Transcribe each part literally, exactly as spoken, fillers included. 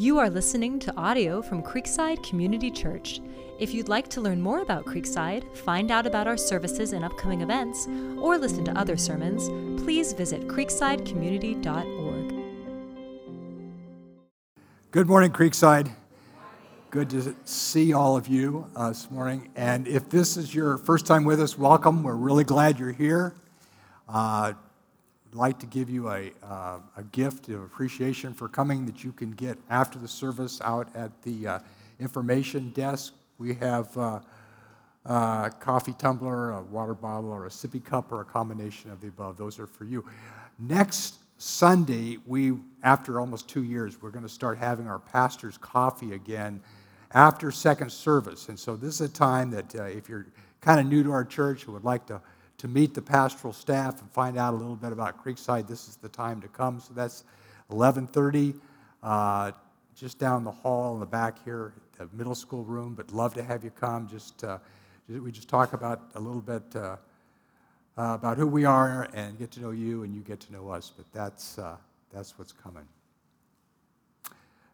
You are listening to audio from Creekside Community Church. If you'd like to learn more about Creekside, find out about our services and upcoming events, or listen to other sermons, please visit creekside community dot org. Good morning, Creekside. Good to see all of you uh, this morning. And if this is your first time with us, welcome. We're really glad you're here. Uh, I'd like to give you a, uh, a gift of appreciation for coming that you can get after the service out at the uh, information desk. We have uh, a coffee tumbler, a water bottle, or a sippy cup, or a combination of the above. Those are for you. Next Sunday, we, after almost two years, we're going to start having our pastor's coffee again after second service. And so this is a time that uh, if you're kind of new to our church and would like to to meet the pastoral staff and find out a little bit about Creekside, this is the time to come. So that's eleven thirty, uh, just down the hall in the back here, the middle school room. But love to have you come. Just uh, we just talk about a little bit uh, uh, about who we are and get to know you, and you get to know us. But that's uh, that's what's coming.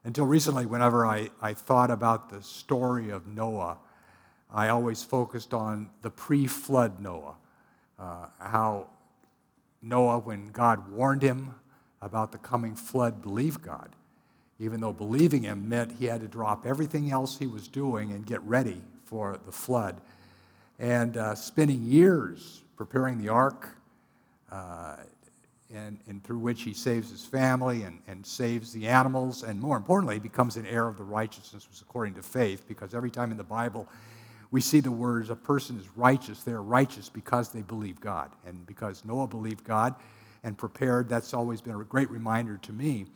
Until recently, whenever I, I thought about the story of Noah, I always focused on the pre-flood Noah. Uh, how Noah, when God warned him about the coming flood, believed God, even though believing him meant he had to drop everything else he was doing and get ready for the flood. And uh, spending years preparing the ark, uh, and, and through which he saves his family and, and saves the animals, and more importantly, becomes an heir of the righteousness according to faith, because every time in the Bible we see the words, a person is righteous. They are righteous because they believe God. And because Noah believed God and prepared, that's always been a great reminder to me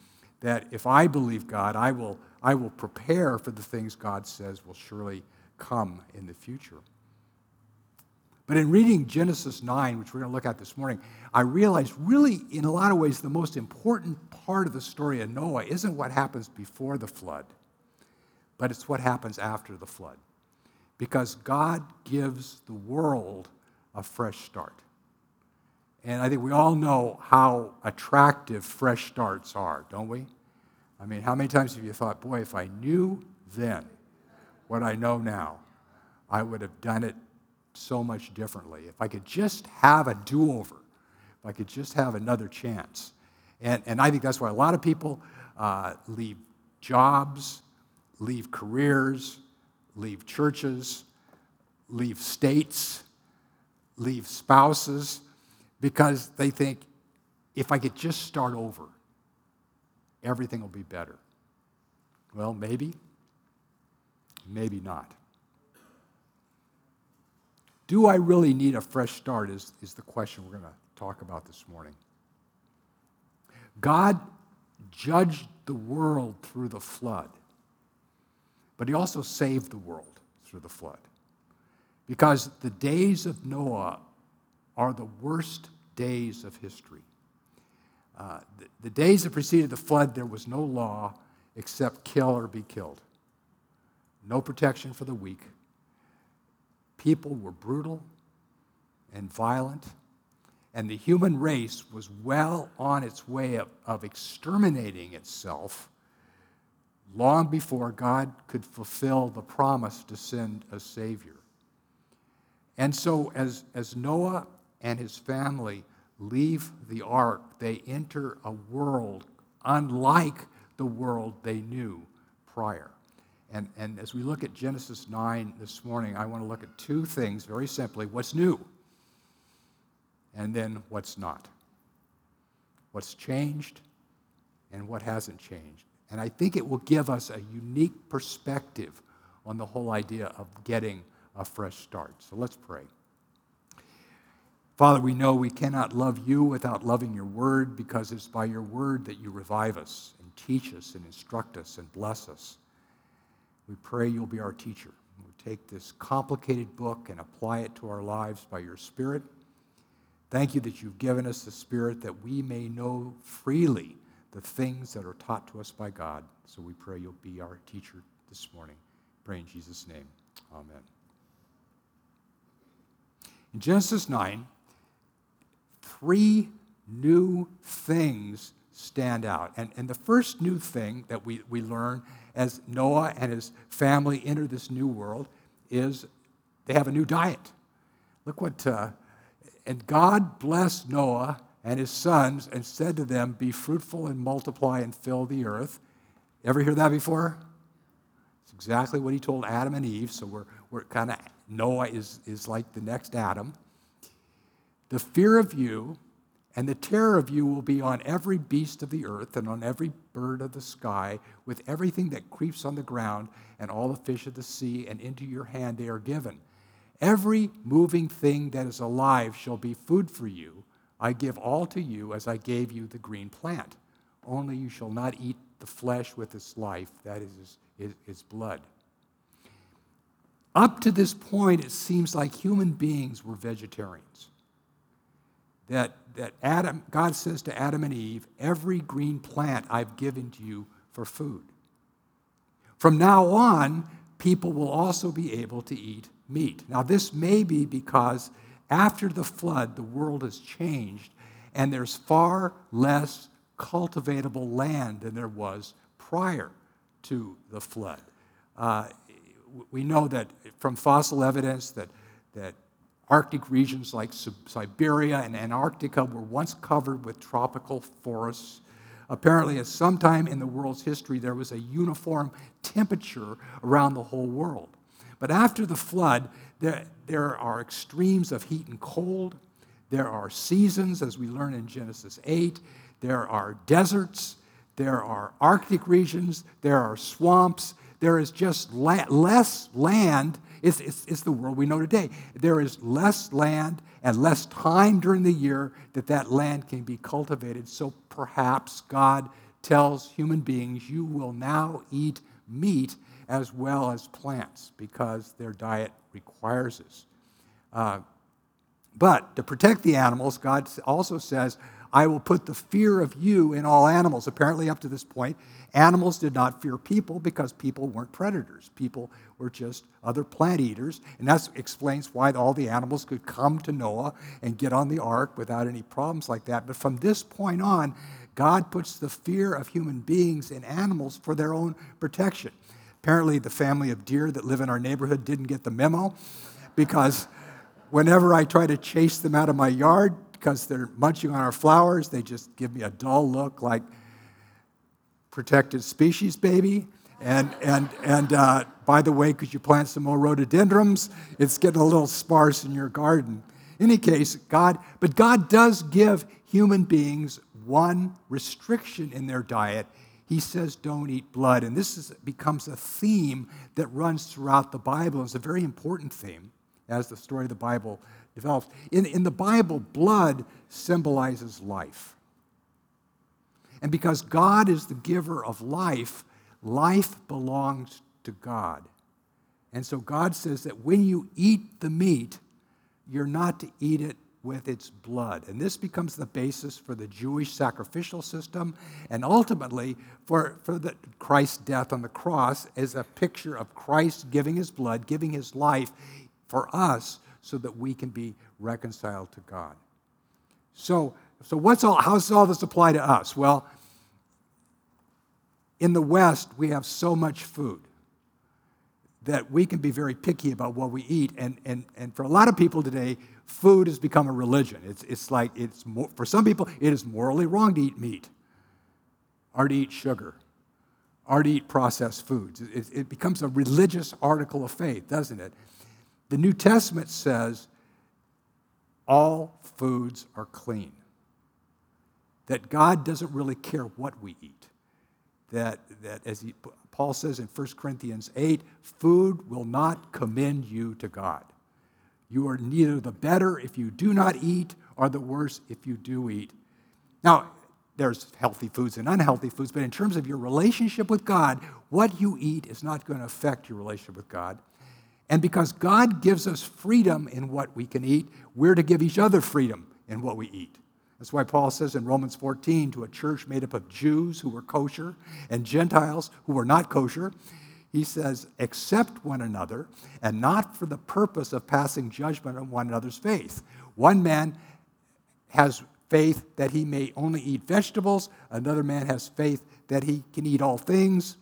that if I believe God, I will, I will prepare for the things God says will surely come in the future. But in reading Genesis nine, which we're going to look at this morning, I realized really, in a lot of ways, the most important part of the story of Noah isn't what happens before the flood, but it's what happens after the flood. Because God gives the world a fresh start. And I think we all know how attractive fresh starts are, don't we? I mean, how many times have you thought, boy, if I knew then what I know now, I would have done it so much differently. If I could just have a do-over, if I could just have another chance. And, and I think that's why a lot of people uh, leave jobs, leave careers, leave churches, leave states, leave spouses, because they think, if I could just start over, everything will be better. Well, maybe, maybe not. Do I really need a fresh start is, is the question we're going to talk about this morning. God judged the world through the flood. But he also saved the world through the flood. Because the days of Noah are the worst days of history. Uh, the, the days that preceded the flood, there was no law except kill or be killed. No protection for the weak. People were brutal and violent. And the human race was well on its way of, of exterminating itself long before God could fulfill the promise to send a Savior. And so as, as Noah and his family leave the ark, they enter a world unlike the world they knew prior. And, and as we look at Genesis nine this morning, I want to look at two things very simply. What's new? And then what's not? What's changed? And what hasn't changed? And I think it will give us a unique perspective on the whole idea of getting a fresh start. So let's pray. Father, we know we cannot love you without loving your word, because it's by your word that you revive us and teach us and instruct us and bless us. We pray you'll be our teacher. We'll take this complicated book and apply it to our lives by your Spirit. Thank you that you've given us the Spirit that we may know freely the things that are taught to us by God. So we pray you'll be our teacher this morning. Pray in Jesus' name. Amen. In Genesis nine, three new things stand out. And, and the first new thing that we, we learn as Noah and his family enter this new world is they have a new diet. Look what, uh, and God blessed Noah and his sons and said to them, be fruitful and multiply and fill the earth. Ever hear that before? It's exactly what he told Adam and Eve, so we're we're kind of, Noah is, is like the next Adam. The fear of you and the terror of you will be on every beast of the earth and on every bird of the sky, with everything that creeps on the ground and all the fish of the sea, and into your hand they are given. Every moving thing that is alive shall be food for you. I give all to you as I gave you the green plant. Only you shall not eat the flesh with its life, that is its, its, its blood. Up to this point, it seems like human beings were vegetarians. That, that Adam, God says to Adam and Eve, every green plant I've given to you for food. From now on, people will also be able to eat meat. Now, this may be because after the flood, the world has changed, and there's far less cultivatable land than there was prior to the flood. Uh, we know that from fossil evidence that, that Arctic regions like Siberia and Antarctica were once covered with tropical forests. Apparently, at some time in the world's history, there was a uniform temperature around the whole world. But after the flood, there, there are extremes of heat and cold. There are seasons, as we learn in Genesis eight. There are deserts. There are Arctic regions. There are swamps. There is just la- less land. It's, it's, it's the world we know today. There is less land and less time during the year that that land can be cultivated. So perhaps God tells human beings, you will now eat meat as well as plants, because their diet requires us. Uh, but to protect the animals, God also says, I will put the fear of you in all animals. Apparently, up to this point, animals did not fear people because people weren't predators. People were just other plant eaters, and that explains why all the animals could come to Noah and get on the ark without any problems like that. But from this point on, God puts the fear of human beings in animals for their own protection. Apparently, the family of deer that live in our neighborhood didn't get the memo, because whenever I try to chase them out of my yard because they're munching on our flowers, they just give me a dull look like, protected species, baby. And and and uh, by the way, could you plant some more rhododendrons? It's getting a little sparse in your garden. In any case, God, but God does give human beings one restriction in their diet. He says, don't eat blood. And this is, becomes a theme that runs throughout the Bible. It's a very important theme as the story of the Bible develops. In, in the Bible, blood symbolizes life. And because God is the giver of life, life belongs to God. And so God says that when you eat the meat, you're not to eat it with its blood. And this becomes the basis for the Jewish sacrificial system, and ultimately for, for the Christ's death on the cross is a picture of Christ giving his blood, giving his life for us so that we can be reconciled to God. So, so what's all, how does all this apply to us? Well, in the West, we have so much food that we can be very picky about what we eat. And, and, and for a lot of people today, food has become a religion. It's, it's like, it's more, for some people, it is morally wrong to eat meat, or to eat sugar, or to eat processed foods. It, it becomes a religious article of faith, doesn't it? The New Testament says all foods are clean, that God doesn't really care what we eat, that, that as he, Paul says in First Corinthians eight, food will not commend you to God. You are neither the better if you do not eat, or the worse if you do eat. Now, there's healthy foods and unhealthy foods, but in terms of your relationship with God, what you eat is not going to affect your relationship with God. And because God gives us freedom in what we can eat, we're to give each other freedom in what we eat. That's why Paul says in Romans fourteen, to a church made up of Jews who were kosher and Gentiles who were not kosher, he says, accept one another, and not for the purpose of passing judgment on one another's faith. One man has faith that he may only eat vegetables. Another man has faith that he can eat all things.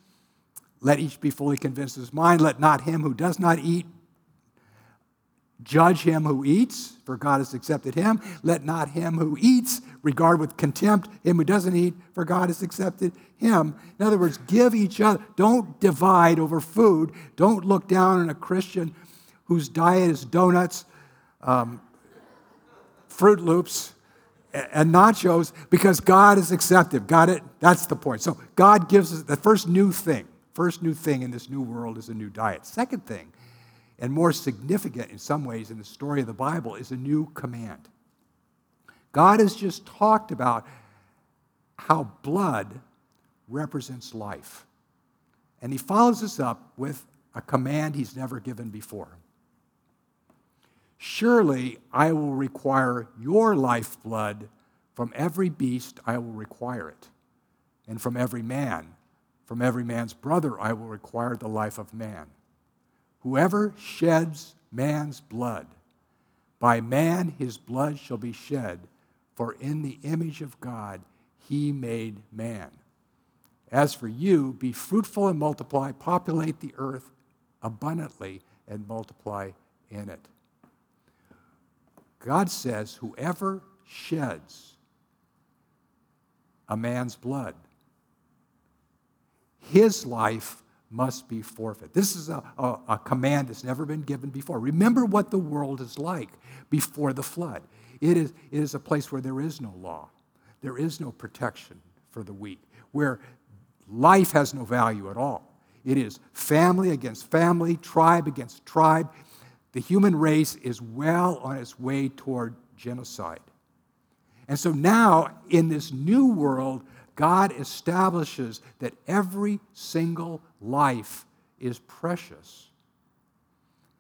Let each be fully convinced in his mind. Let not him who does not eat judge him who eats, for God has accepted him. Let not him who eats regard with contempt him who doesn't eat, for God has accepted him. In other words, give each other. Don't divide over food. Don't look down on a Christian whose diet is donuts, um, Fruit Loops, and nachos, because God is accepted. Got it? That's the point. So God gives us the first new thing. First new thing in this new world is a new diet. Second thing, and more significant in some ways in the story of the Bible, is a new command. God has just talked about how blood represents life. And he follows this up with a command he's never given before. Surely I will require your lifeblood. From every beast I will require it. And from every man, from every man's brother, I will require the life of man. Whoever sheds man's blood, by man his blood shall be shed, for in the image of God he made man. As for you, be fruitful and multiply, populate the earth abundantly and multiply in it. God says, whoever sheds a man's blood, his life must be forfeit. This is a, a, a command that's never been given before. Remember what the world is like before the flood. It is, it is a place where there is no law. There is no protection for the weak, where life has no value at all. It is family against family, tribe against tribe. The human race is well on its way toward genocide. And so now, in this new world, God establishes that every single life is precious,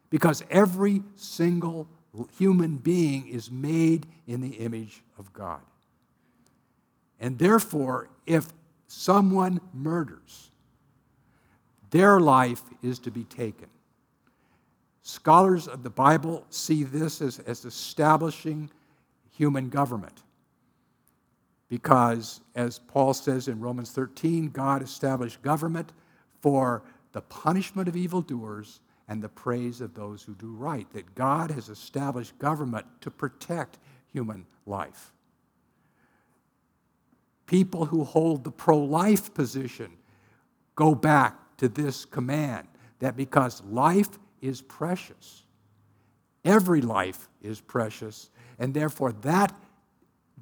because every single human being is made in the image of God. And therefore, if someone murders, their life is to be taken. Scholars of the Bible see this as, as establishing human government, because, as Paul says in Romans thirteen, God established government for the punishment of evildoers and the praise of those who do right, that God has established government to protect human life. People who hold the pro-life position go back to this command, that because life is precious. Every life is precious, and therefore that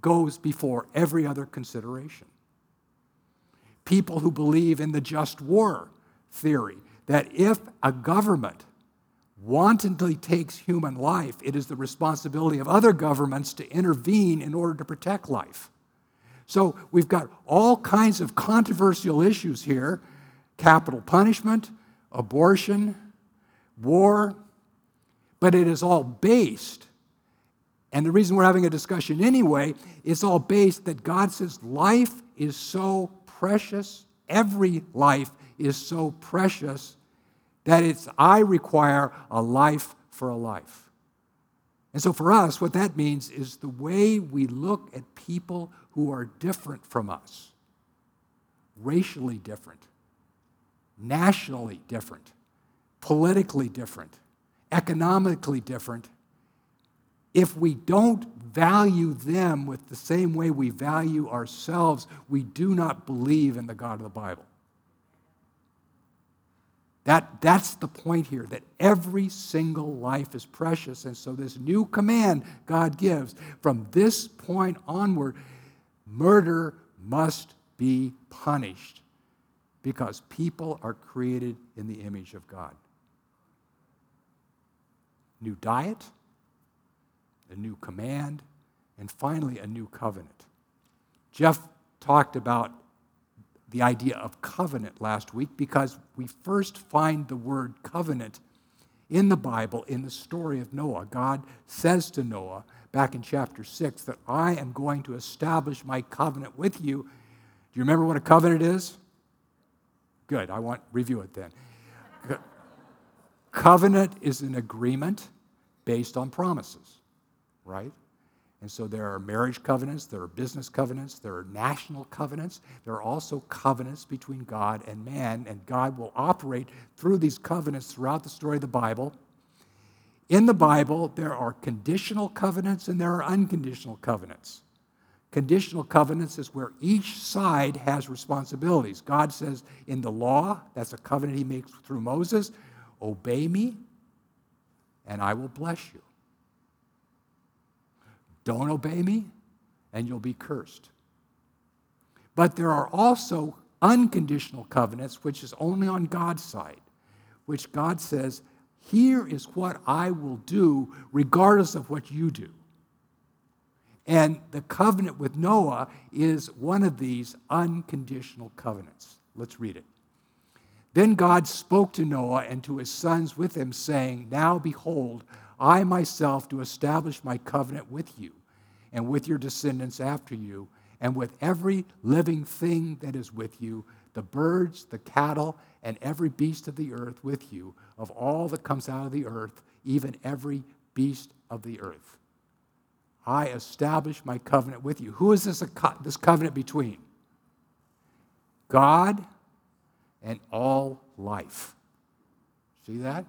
goes before every other consideration. People who believe in the just war theory, that if a government wantonly takes human life, it is the responsibility of other governments to intervene in order to protect life. So we've got all kinds of controversial issues here: capital punishment, abortion, war, but it is all based, and the reason we're having a discussion anyway, it's all based that God says life is so precious, every life is so precious, that it's, I require a life for a life. And so for us, what that means is the way we look at people who are different from us, racially different, nationally different, politically different, economically different. If we don't value them with the same way we value ourselves, we do not believe in the God of the Bible. That, that's the point here, that every single life is precious. And so this new command God gives, from this point onward, murder must be punished, because people are created in the image of God. New diet, a new command, and finally a new covenant. Jeff talked about the idea of covenant last week, because we first find the word covenant in the Bible in the story of Noah. God says to Noah back in chapter six that I am going to establish my covenant with you. Do you remember what a covenant is? Good, I want to review it then. Covenant is an agreement based on promises, right? And so there are marriage covenants, there are business covenants, there are national covenants. There are also covenants between God and man, and God will operate through these covenants throughout the story of the Bible. In the Bible, there are conditional covenants and there are unconditional covenants. Conditional covenants is where each side has responsibilities. God says in the law, that's a covenant he makes through Moses, obey me and I will bless you. Don't obey me, and you'll be cursed. But there are also unconditional covenants, which is only on God's side, which God says, here is what I will do regardless of what you do. And the covenant with Noah is one of these unconditional covenants. Let's read it. Then God spoke to Noah and to his sons with him, saying, now behold, I myself do establish my covenant with you and with your descendants after you and with every living thing that is with you, the birds, the cattle, and every beast of the earth with you, of all that comes out of the earth, even every beast of the earth. I establish my covenant with you. Who is this, co- this covenant between? God and all life. See that?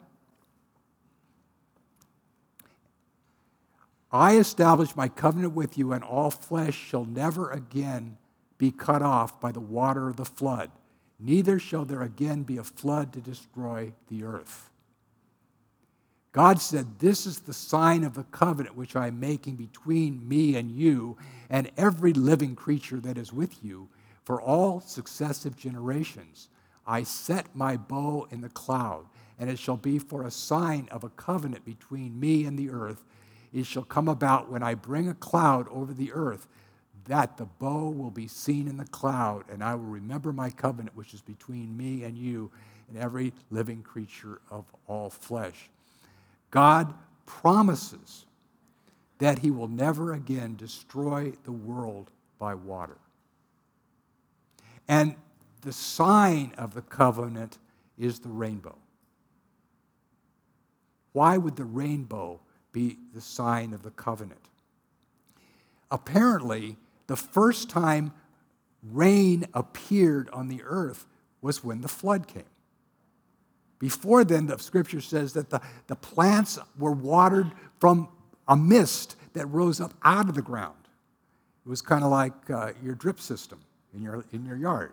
I establish my covenant with you, and all flesh shall never again be cut off by the water of the flood. Neither shall there again be a flood to destroy the earth. God said, this is the sign of the covenant which I am making between me and you and every living creature that is with you for all successive generations. I set my bow in the cloud, and it shall be for a sign of a covenant between me and the earth. It shall come about when I bring a cloud over the earth, that the bow will be seen in the cloud, and I will remember my covenant, which is between me and you and every living creature of all flesh. God promises that he will never again destroy the world by water. And the sign of the covenant is the rainbow. Why would the rainbow be the sign of the covenant? Apparently, the first time rain appeared on the earth was when the flood came. Before then, the scripture says that the, the plants were watered from a mist that rose up out of the ground. It was kind of like uh, your drip system in your, in your yard.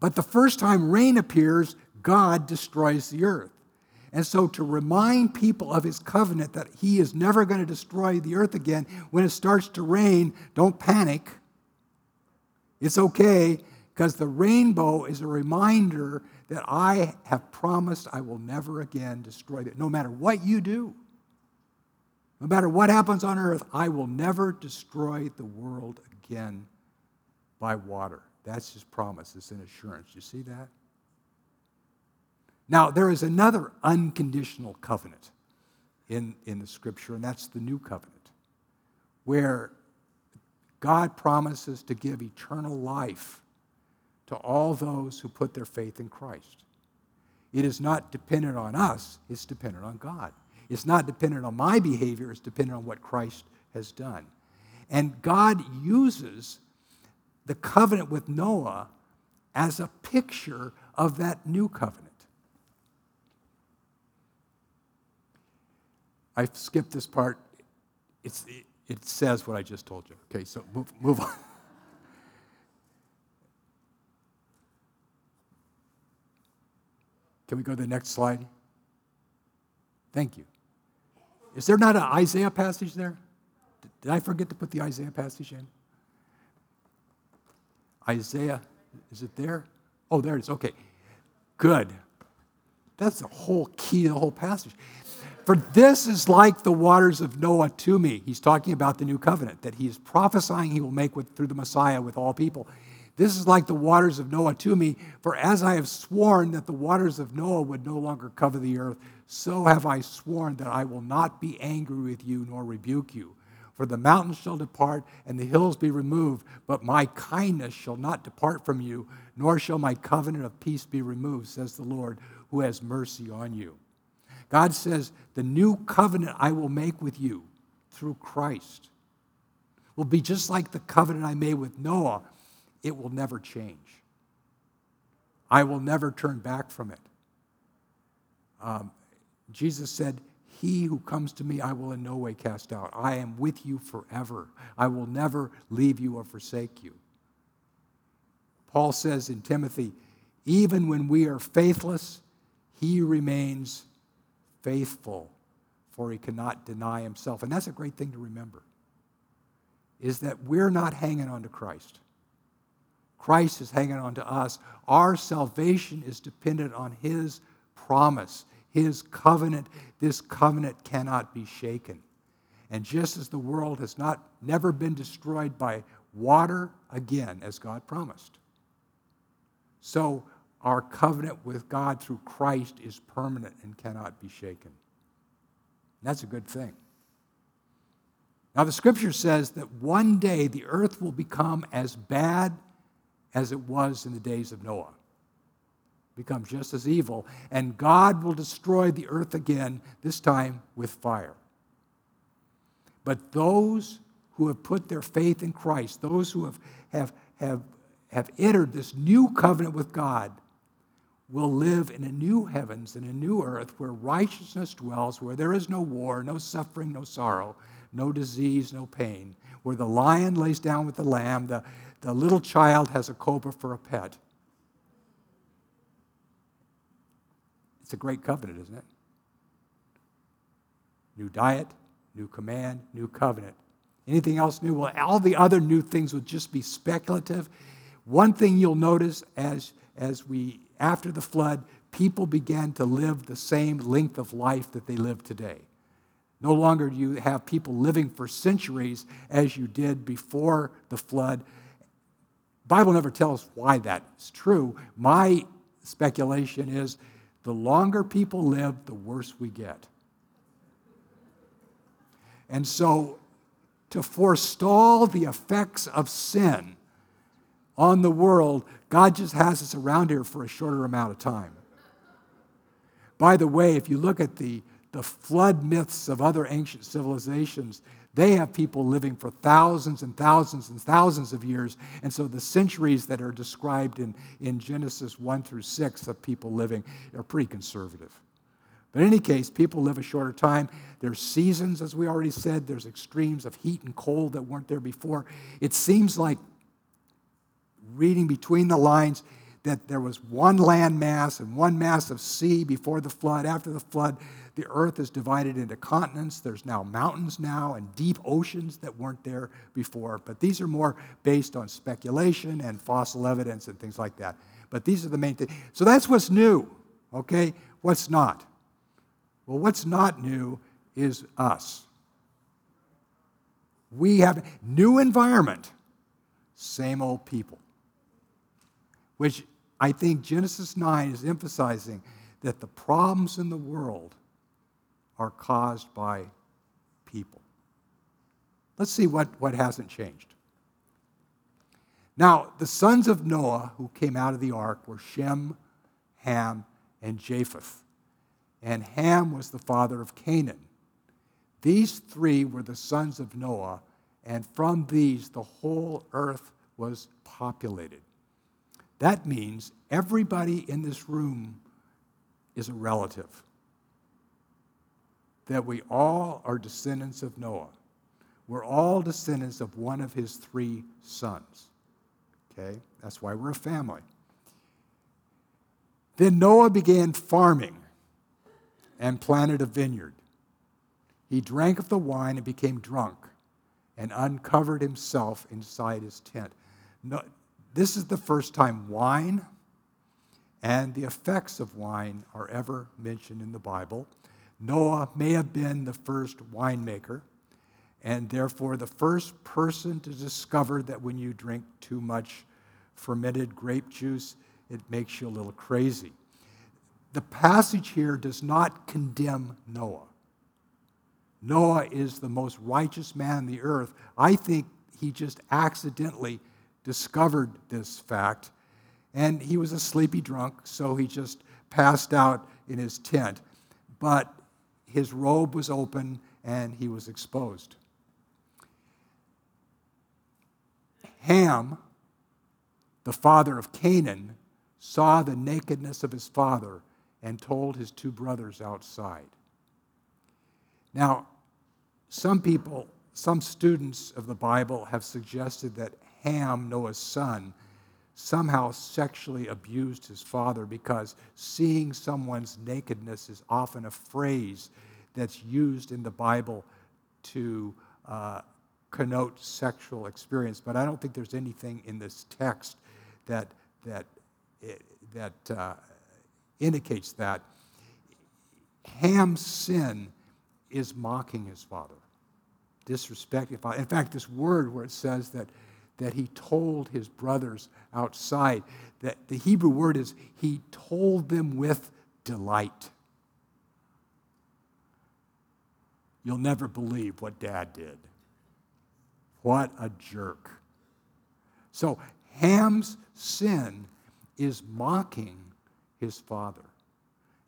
But the first time rain appears, God destroys the earth. And so to remind people of his covenant that he is never going to destroy the earth again, when it starts to rain, don't panic. It's okay, because the rainbow is a reminder that I have promised I will never again destroy it. No matter what you do, no matter what happens on earth, I will never destroy the world again by water. That's his promise. It's an assurance. You see that? Now, there is another unconditional covenant in, in the scripture, and that's the new covenant, where God promises to give eternal life to all those who put their faith in Christ. It is not dependent on us, it's dependent on God. It's not dependent on my behavior, it's dependent on what Christ has done. And God uses the covenant with Noah as a picture of that new covenant. I skipped this part. It's, it, it says what I just told you. Okay, so move, move on. Can we go to the next slide? Thank you. Is there not an Isaiah passage there? Did, did I forget to put the Isaiah passage in? Isaiah, is it there? Oh, there it is. Okay, good. That's the whole key to the whole passage. For this is like the waters of Noah to me. He's talking about the new covenant that he is prophesying he will make with, through the Messiah with all people. This is like the waters of Noah to me, for as I have sworn that the waters of Noah would no longer cover the earth, so have I sworn that I will not be angry with you nor rebuke you. For the mountains shall depart and the hills be removed, but my kindness shall not depart from you, nor shall my covenant of peace be removed, says the Lord, who has mercy on you. God says, the new covenant I will make with you through Christ will be just like the covenant I made with Noah. It will never change. I will never turn back from it. Um, Jesus said, he who comes to me, I will in no way cast out. I am with you forever. I will never leave you or forsake you. Paul says in Timothy, even when we are faithless, he remains faithful, for he cannot deny himself. And that's a great thing to remember, is that we're not hanging on to Christ. Christ is hanging on to us. Our salvation is dependent on his promise, his covenant. This covenant cannot be shaken. And just as the world has not never been destroyed by water again, as God promised, so our covenant with God through Christ is permanent and cannot be shaken. That's a good thing. Now, the scripture says that one day the earth will become as bad as it was in the days of Noah. Become just as evil, and God will destroy the earth again, this time with fire. But those who have put their faith in Christ, those who have, have, have, have entered this new covenant with God, will live in a new heavens and a new earth where righteousness dwells, where there is no war, no suffering, no sorrow, no disease, no pain, where the lion lays down with the lamb, the, the little child has a cobra for a pet. It's a great covenant, isn't it? New diet, new command, new covenant. Anything else new? Well, all the other new things would just be speculative. One thing you'll notice as, as we, after the flood, people began to live the same length of life that they live today. No longer do you have people living for centuries as you did before the flood. The Bible never tells why that's true. My speculation is, the longer people live, the worse we get. And so, to forestall the effects of sin on the world, God just has us around here for a shorter amount of time. By the way, if you look at the, the flood myths of other ancient civilizations, they have people living for thousands and thousands and thousands of years. And so the centuries that are described in, in Genesis one through six of people living are pretty conservative. But in any case, people live a shorter time. There's seasons, as we already said. There's extremes of heat and cold that weren't there before. It seems like, reading between the lines, that there was one land mass and one mass of sea before the flood. After the flood, the earth is divided into continents. There's now mountains now and deep oceans that weren't there before. But these are more based on speculation and fossil evidence and things like that. But these are the main things. So that's what's new, okay? What's not? Well, what's not new is us. We have new environment, same old people, which I think Genesis nine is emphasizing, that the problems in the world are caused by people. Let's see what, what hasn't changed. Now, the sons of Noah who came out of the ark were Shem, Ham, and Japheth. And Ham was the father of Canaan. These three were the sons of Noah, and from these the whole earth was populated. That means everybody in this room is a relative. That we all are descendants of Noah. We're all descendants of one of his three sons. Okay? That's why we're a family. Then Noah began farming and planted a vineyard. He drank of the wine and became drunk and uncovered himself inside his tent. No, this is the first time wine and the effects of wine are ever mentioned in the Bible. Noah may have been the first winemaker, and therefore the first person to discover that when you drink too much fermented grape juice, it makes you a little crazy. The passage here does not condemn Noah. Noah is the most righteous man on the earth. I think he just accidentally discovered this fact, and he was a sleepy drunk, so he just passed out in his tent. But his robe was open, and he was exposed. Ham, the father of Canaan, saw the nakedness of his father and told his two brothers outside. Now, some people, some students of the Bible have suggested that Ham, Noah's son, somehow sexually abused his father, because seeing someone's nakedness is often a phrase that's used in the Bible to uh, connote sexual experience. But I don't think there's anything in this text that that that uh, indicates that. Ham's sin is mocking his father, disrespecting his father. In fact, this word where it says that that he told his brothers outside, that the Hebrew word is he told them with delight. You'll never believe what Dad did. What a jerk. So Ham's sin is mocking his father.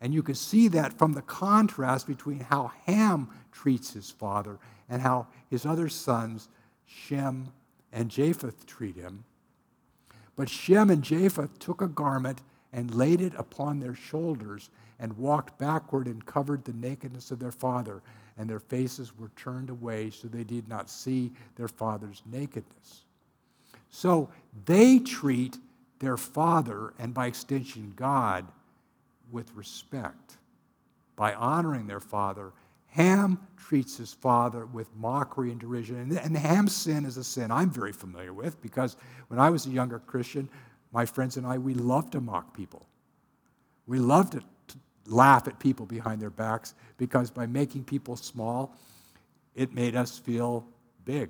And you can see that from the contrast between how Ham treats his father and how his other sons, Shem and Japheth, treat him. But Shem and Japheth took a garment and laid it upon their shoulders and walked backward and covered the nakedness of their father, and their faces were turned away so they did not see their father's nakedness. So they treat their father, and by extension God, with respect. By honoring their father, Ham treats his father with mockery and derision. And, and Ham's sin is a sin I'm very familiar with, because when I was a younger Christian, my friends and I, we loved to mock people. We loved to laugh at people behind their backs, because by making people small, it made us feel big.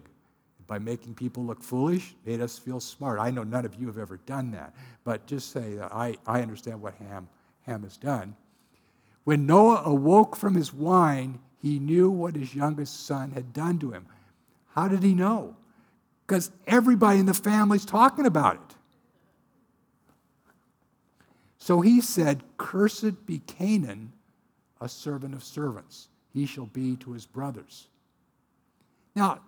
By making people look foolish, it made us feel smart. I know none of you have ever done that, but just say that I, I understand what Ham, Ham has done. When Noah awoke from his wine, he knew what his youngest son had done to him. How did he know? Because everybody in the family's talking about it. So he said, "Cursed be Canaan, a servant of servants. He shall be to his brothers." Now,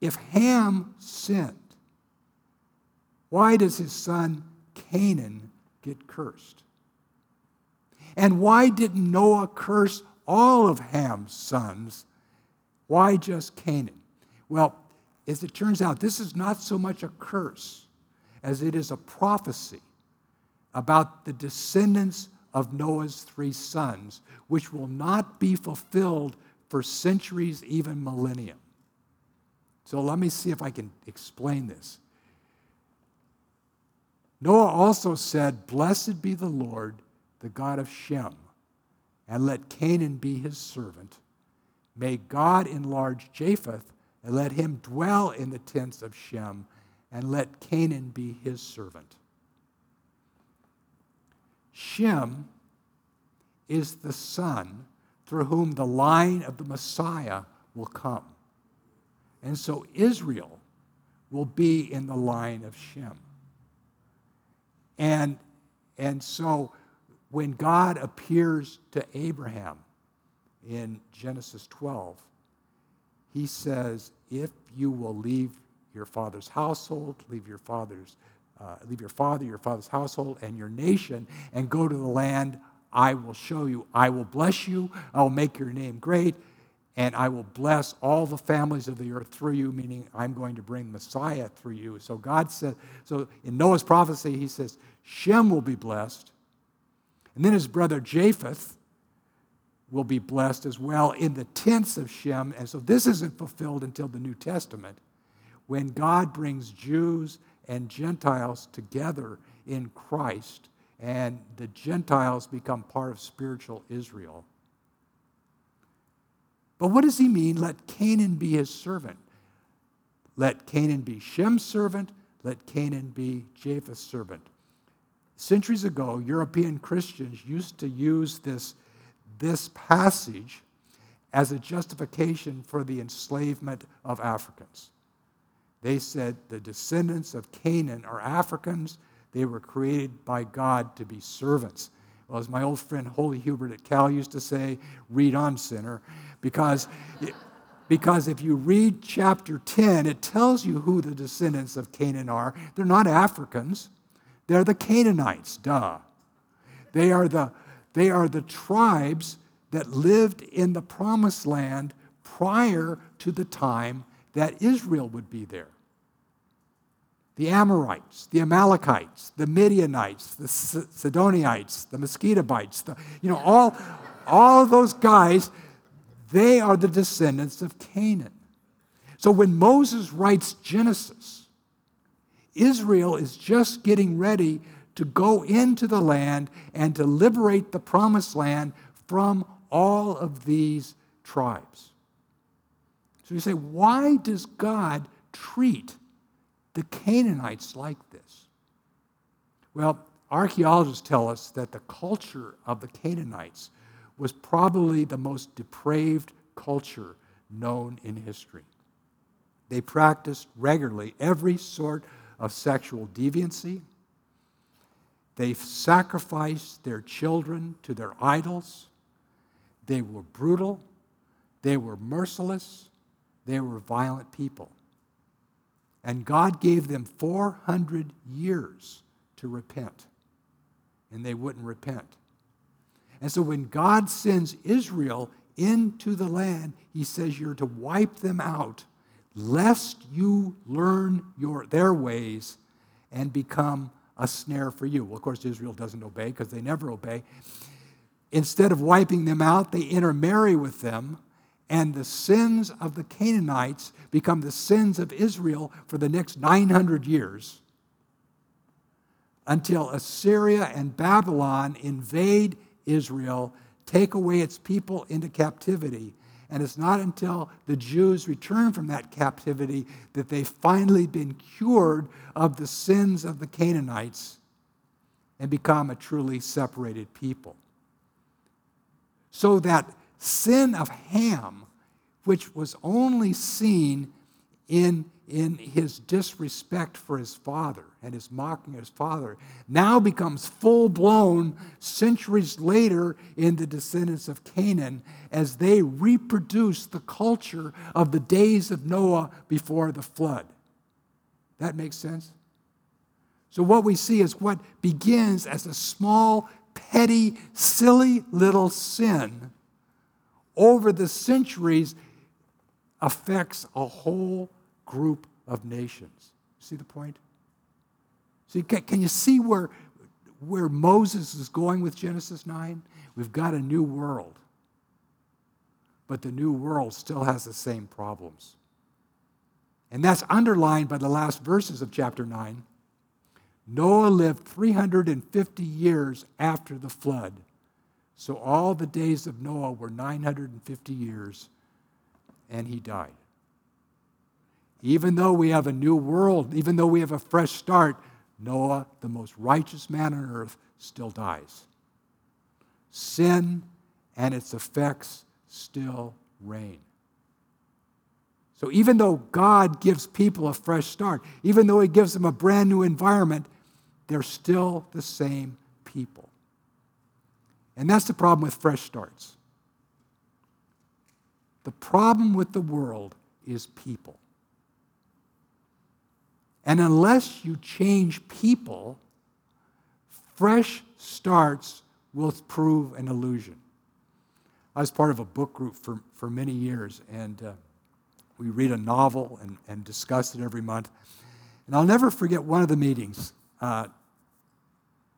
if Ham sinned, why does his son Canaan get cursed? And why didn't Noah curse all of Ham's sons? Why just Canaan? Well, as it turns out, this is not so much a curse as it is a prophecy about the descendants of Noah's three sons, which will not be fulfilled for centuries, even millennium. So let me see if I can explain this. Noah also said, "Blessed be the Lord, the God of Shem, and let Canaan be his servant. May God enlarge Japheth, and let him dwell in the tents of Shem, and let Canaan be his servant." Shem is the son through whom the line of the Messiah will come. And so Israel will be in the line of Shem. And, and so when God appears to Abraham in Genesis twelve, he says, "If you will leave your father's household, leave your father's, uh, leave your father, your father's household, and your nation, and go to the land I will show you. I will bless you. I will make your name great, and I will bless all the families of the earth through you," meaning I'm going to bring Messiah through you. So God said, so in Noah's prophecy, he says, Shem will be blessed, and then his brother Japheth will be blessed as well in the tents of Shem. And so this isn't fulfilled until the New Testament, when God brings Jews and Gentiles together in Christ, and the Gentiles become part of spiritual Israel. But what does he mean, let Canaan be his servant? Let Canaan be Shem's servant. Let Canaan be Japheth's servant. Centuries ago, European Christians used to use this, this passage as a justification for the enslavement of Africans. They said the descendants of Canaan are Africans. They were created by God to be servants. Well, as my old friend Holy Hubert at Cal used to say, read on, sinner, because it, Because if you read chapter ten, it tells you who the descendants of Canaan are. They're not Africans. They're the Canaanites, duh. They are the, they are the tribes that lived in the promised land prior to the time that Israel would be there. The Amorites, the Amalekites, the Midianites, the Sidonites, the Mosquitobites, the, you know, all, all those guys, they are the descendants of Canaan. So when Moses writes Genesis, Israel is just getting ready to go into the land and to liberate the promised land from all of these tribes. So you say, why does God treat the Canaanites like this? Well, archaeologists tell us that the culture of the Canaanites was probably the most depraved culture known in history. They practiced regularly every sort of sexual deviancy. They sacrificed their children to their idols. They were brutal. They were merciless. They were violent people. And God gave them four hundred years to repent. And they wouldn't repent. And so when God sends Israel into the land, he says you're to wipe them out, lest you learn your, their ways and become a snare for you. Well, of course, Israel doesn't obey because they never obey. Instead of wiping them out, they intermarry with them. And the sins of the Canaanites become the sins of Israel for the next nine hundred years until Assyria and Babylon invade Israel, take away its people into captivity. And it's not until the Jews return from that captivity that they've finally been cured of the sins of the Canaanites and become a truly separated people. So that sin of Ham, which was only seen in, in his disrespect for his father and his mocking of his father, now becomes full-blown centuries later in the descendants of Canaan as they reproduce the culture of the days of Noah before the flood. That makes sense? So what we see is what begins as a small, petty, silly little sin over the centuries affects a whole group of nations. See the point? See, can you see where, where Moses is going with Genesis nine? We've got a new world, but the new world still has the same problems. And that's underlined by the last verses of chapter nine. Noah lived three hundred fifty years after the flood. So all the days of Noah were nine hundred fifty years, and he died. Even though we have a new world, even though we have a fresh start, Noah, the most righteous man on earth, still dies. Sin and its effects still reign. So even though God gives people a fresh start, even though he gives them a brand new environment, they're still the same people. And that's the problem with fresh starts. The problem with the world is people. And unless you change people, fresh starts will prove an illusion. I was part of a book group for, for many years, and uh, we read a novel and, and discuss it every month. And I'll never forget one of the meetings. Uh,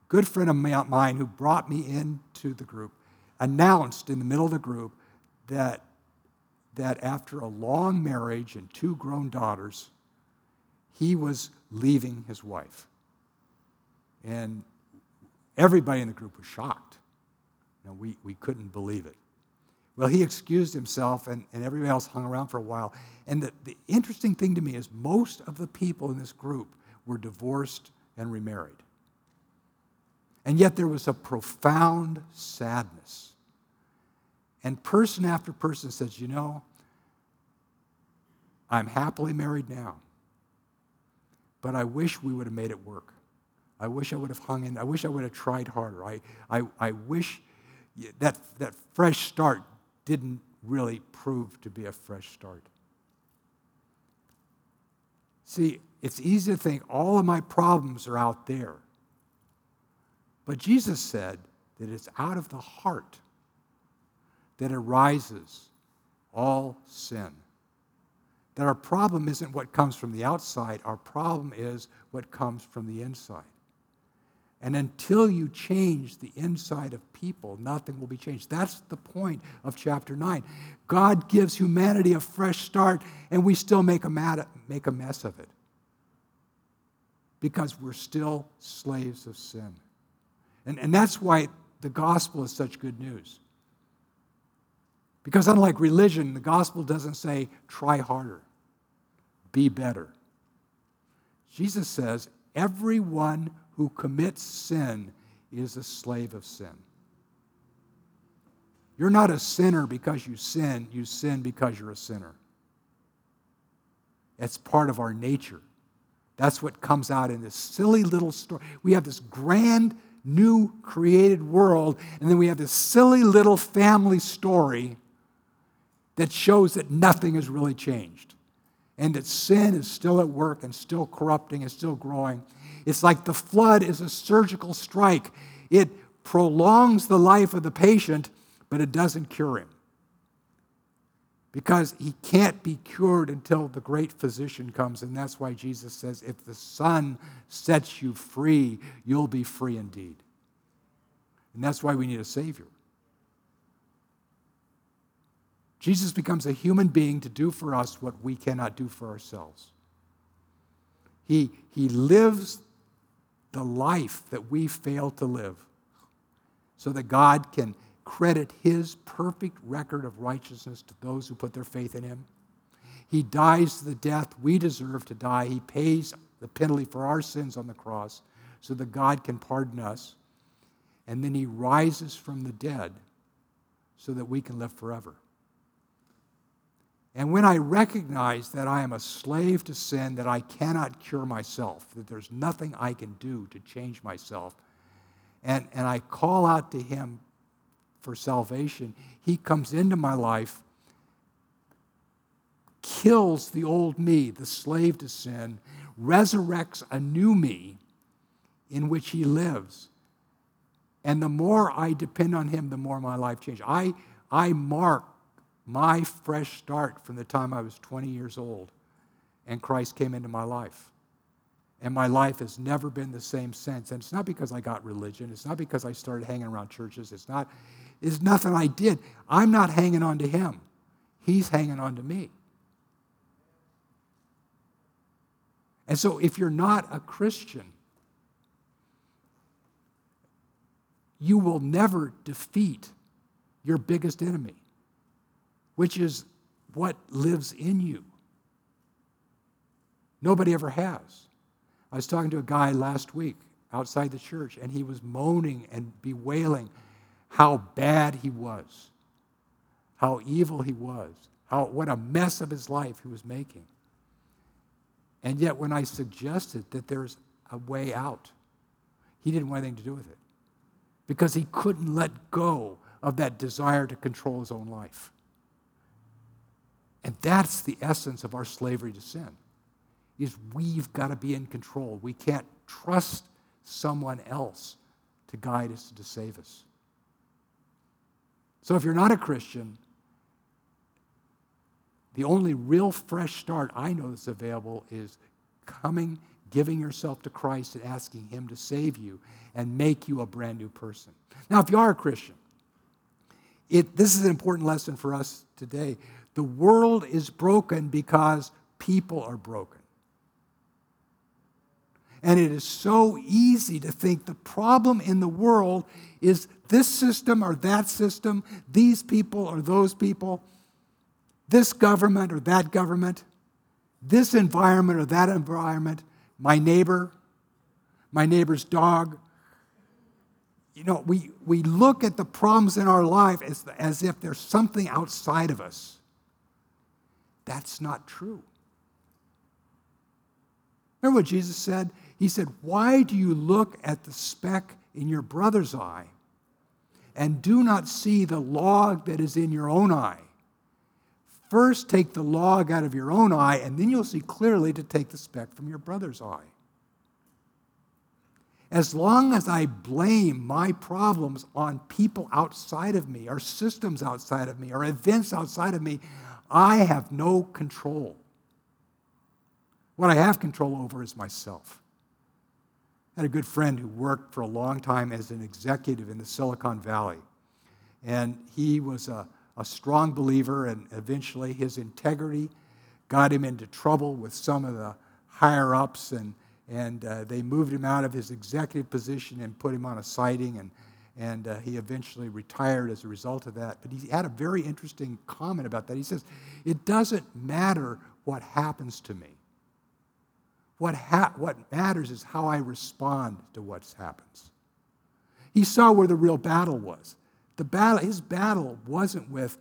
Good friend of mine who brought me into the group announced in the middle of the group that, that after a long marriage and two grown daughters, he was leaving his wife. And everybody in the group was shocked. You know, we, we couldn't believe it. Well, he excused himself, and, and everybody else hung around for a while. And the, the interesting thing to me is most of the people in this group were divorced and remarried. And yet there was a profound sadness. And person after person says, you know, I'm happily married now, but I wish we would have made it work. I wish I would have hung in. I wish I would have tried harder. I, I, I wish that, that fresh start didn't really proved to be a fresh start. See, it's easy to think all of my problems are out there. But Jesus said that it's out of the heart that arises all sin. That our problem isn't what comes from the outside. Our problem is what comes from the inside. And until you change the inside of people, nothing will be changed. That's the point of chapter nine. God gives humanity a fresh start, and we still make a, mad, make a mess of it. Because we're still slaves of sin. And, and that's why the gospel is such good news. Because unlike religion, the gospel doesn't say, try harder, be better. Jesus says, everyone who commits sin is a slave of sin. You're not a sinner because you sin. You sin because you're a sinner. That's part of our nature. That's what comes out in this silly little story. We have this grand, new, created world, and then we have this silly little family story that shows that nothing has really changed and that sin is still at work and still corrupting and still growing. It's like the flood is a surgical strike. It prolongs the life of the patient, but it doesn't cure him. Because he can't be cured until the great physician comes. And that's why Jesus says, if the Son sets you free, you'll be free indeed. And that's why we need a Savior. Jesus becomes a human being to do for us what we cannot do for ourselves. He, he lives the life that we fail to live so that God can credit his perfect record of righteousness to those who put their faith in him. He dies the death we deserve to die. He pays the penalty for our sins on the cross so that God can pardon us. And then he rises from the dead so that we can live forever. And when I recognize that I am a slave to sin, that I cannot cure myself, that there's nothing I can do to change myself, and, and I call out to him for salvation, he comes into my life, kills the old me, the slave to sin, resurrects a new me in which he lives. And the more I depend on him, the more my life changes. I, I mark my fresh start from the time I was twenty years old and Christ came into my life. And my life has never been the same since. And it's not because I got religion. It's not because I started hanging around churches. It's not, it's nothing I did. I'm not hanging on to him. He's hanging on to me. And so if you're not a Christian, you will never defeat your biggest enemy, which is what lives in you. Nobody ever has. I was talking to a guy last week outside the church, and he was moaning and bewailing how bad he was, how evil he was, how what a mess of his life he was making. And yet when I suggested that there's a way out, he didn't want anything to do with it because he couldn't let go of that desire to control his own life. And that's the essence of our slavery to sin, is we've got to be in control. We can't trust someone else to guide us, to save us. So if you're not a Christian, the only real fresh start I know that's available is coming, giving yourself to Christ and asking him to save you and make you a brand new person. Now, if you are a Christian, it, this is an important lesson for us today. The world is broken because people are broken. And it is so easy to think the problem in the world is this system or that system, these people or those people, this government or that government, this environment or that environment, my neighbor, my neighbor's dog. You know, we, we look at the problems in our life as, as if there's something outside of us. That's not true. Remember what Jesus said? He said, why do you look at the speck in your brother's eye and do not see the log that is in your own eye? First take the log out of your own eye, and then you'll see clearly to take the speck from your brother's eye. As long as I blame my problems on people outside of me, or systems outside of me, or events outside of me, I have no control. What I have control over is myself. I had a good friend who worked for a long time as an executive in the Silicon Valley. And he was a, a strong believer, and eventually his integrity got him into trouble with some of the higher-ups, and and uh, they moved him out of his executive position and put him on a siding, and, and uh, he eventually retired as a result of that. But he had a very interesting comment about that. He says, it doesn't matter what happens to me. What, ha- what matters is how I respond to what happens. He saw where the real battle was. The battle, his battle wasn't with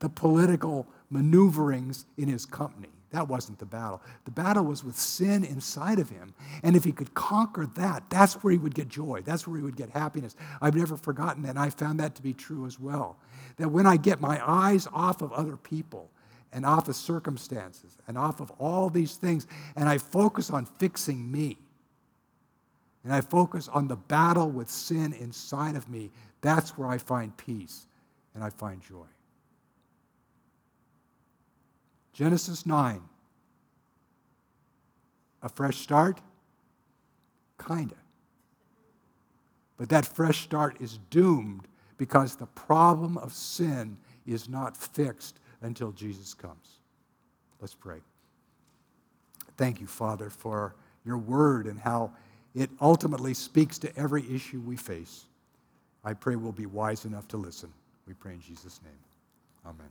the political maneuverings in his company. That wasn't the battle. The battle was with sin inside of him. And if he could conquer that, that's where he would get joy. That's where he would get happiness. I've never forgotten that, and I found that to be true as well. That when I get my eyes off of other people, and off of circumstances, and off of all these things, and I focus on fixing me, and I focus on the battle with sin inside of me, that's where I find peace, and I find joy. Genesis nine, a fresh start? Kinda. But that fresh start is doomed because the problem of sin is not fixed until Jesus comes. Let's pray. Thank you, Father, for your word and how it ultimately speaks to every issue we face. I pray we'll be wise enough to listen. We pray in Jesus' name. Amen.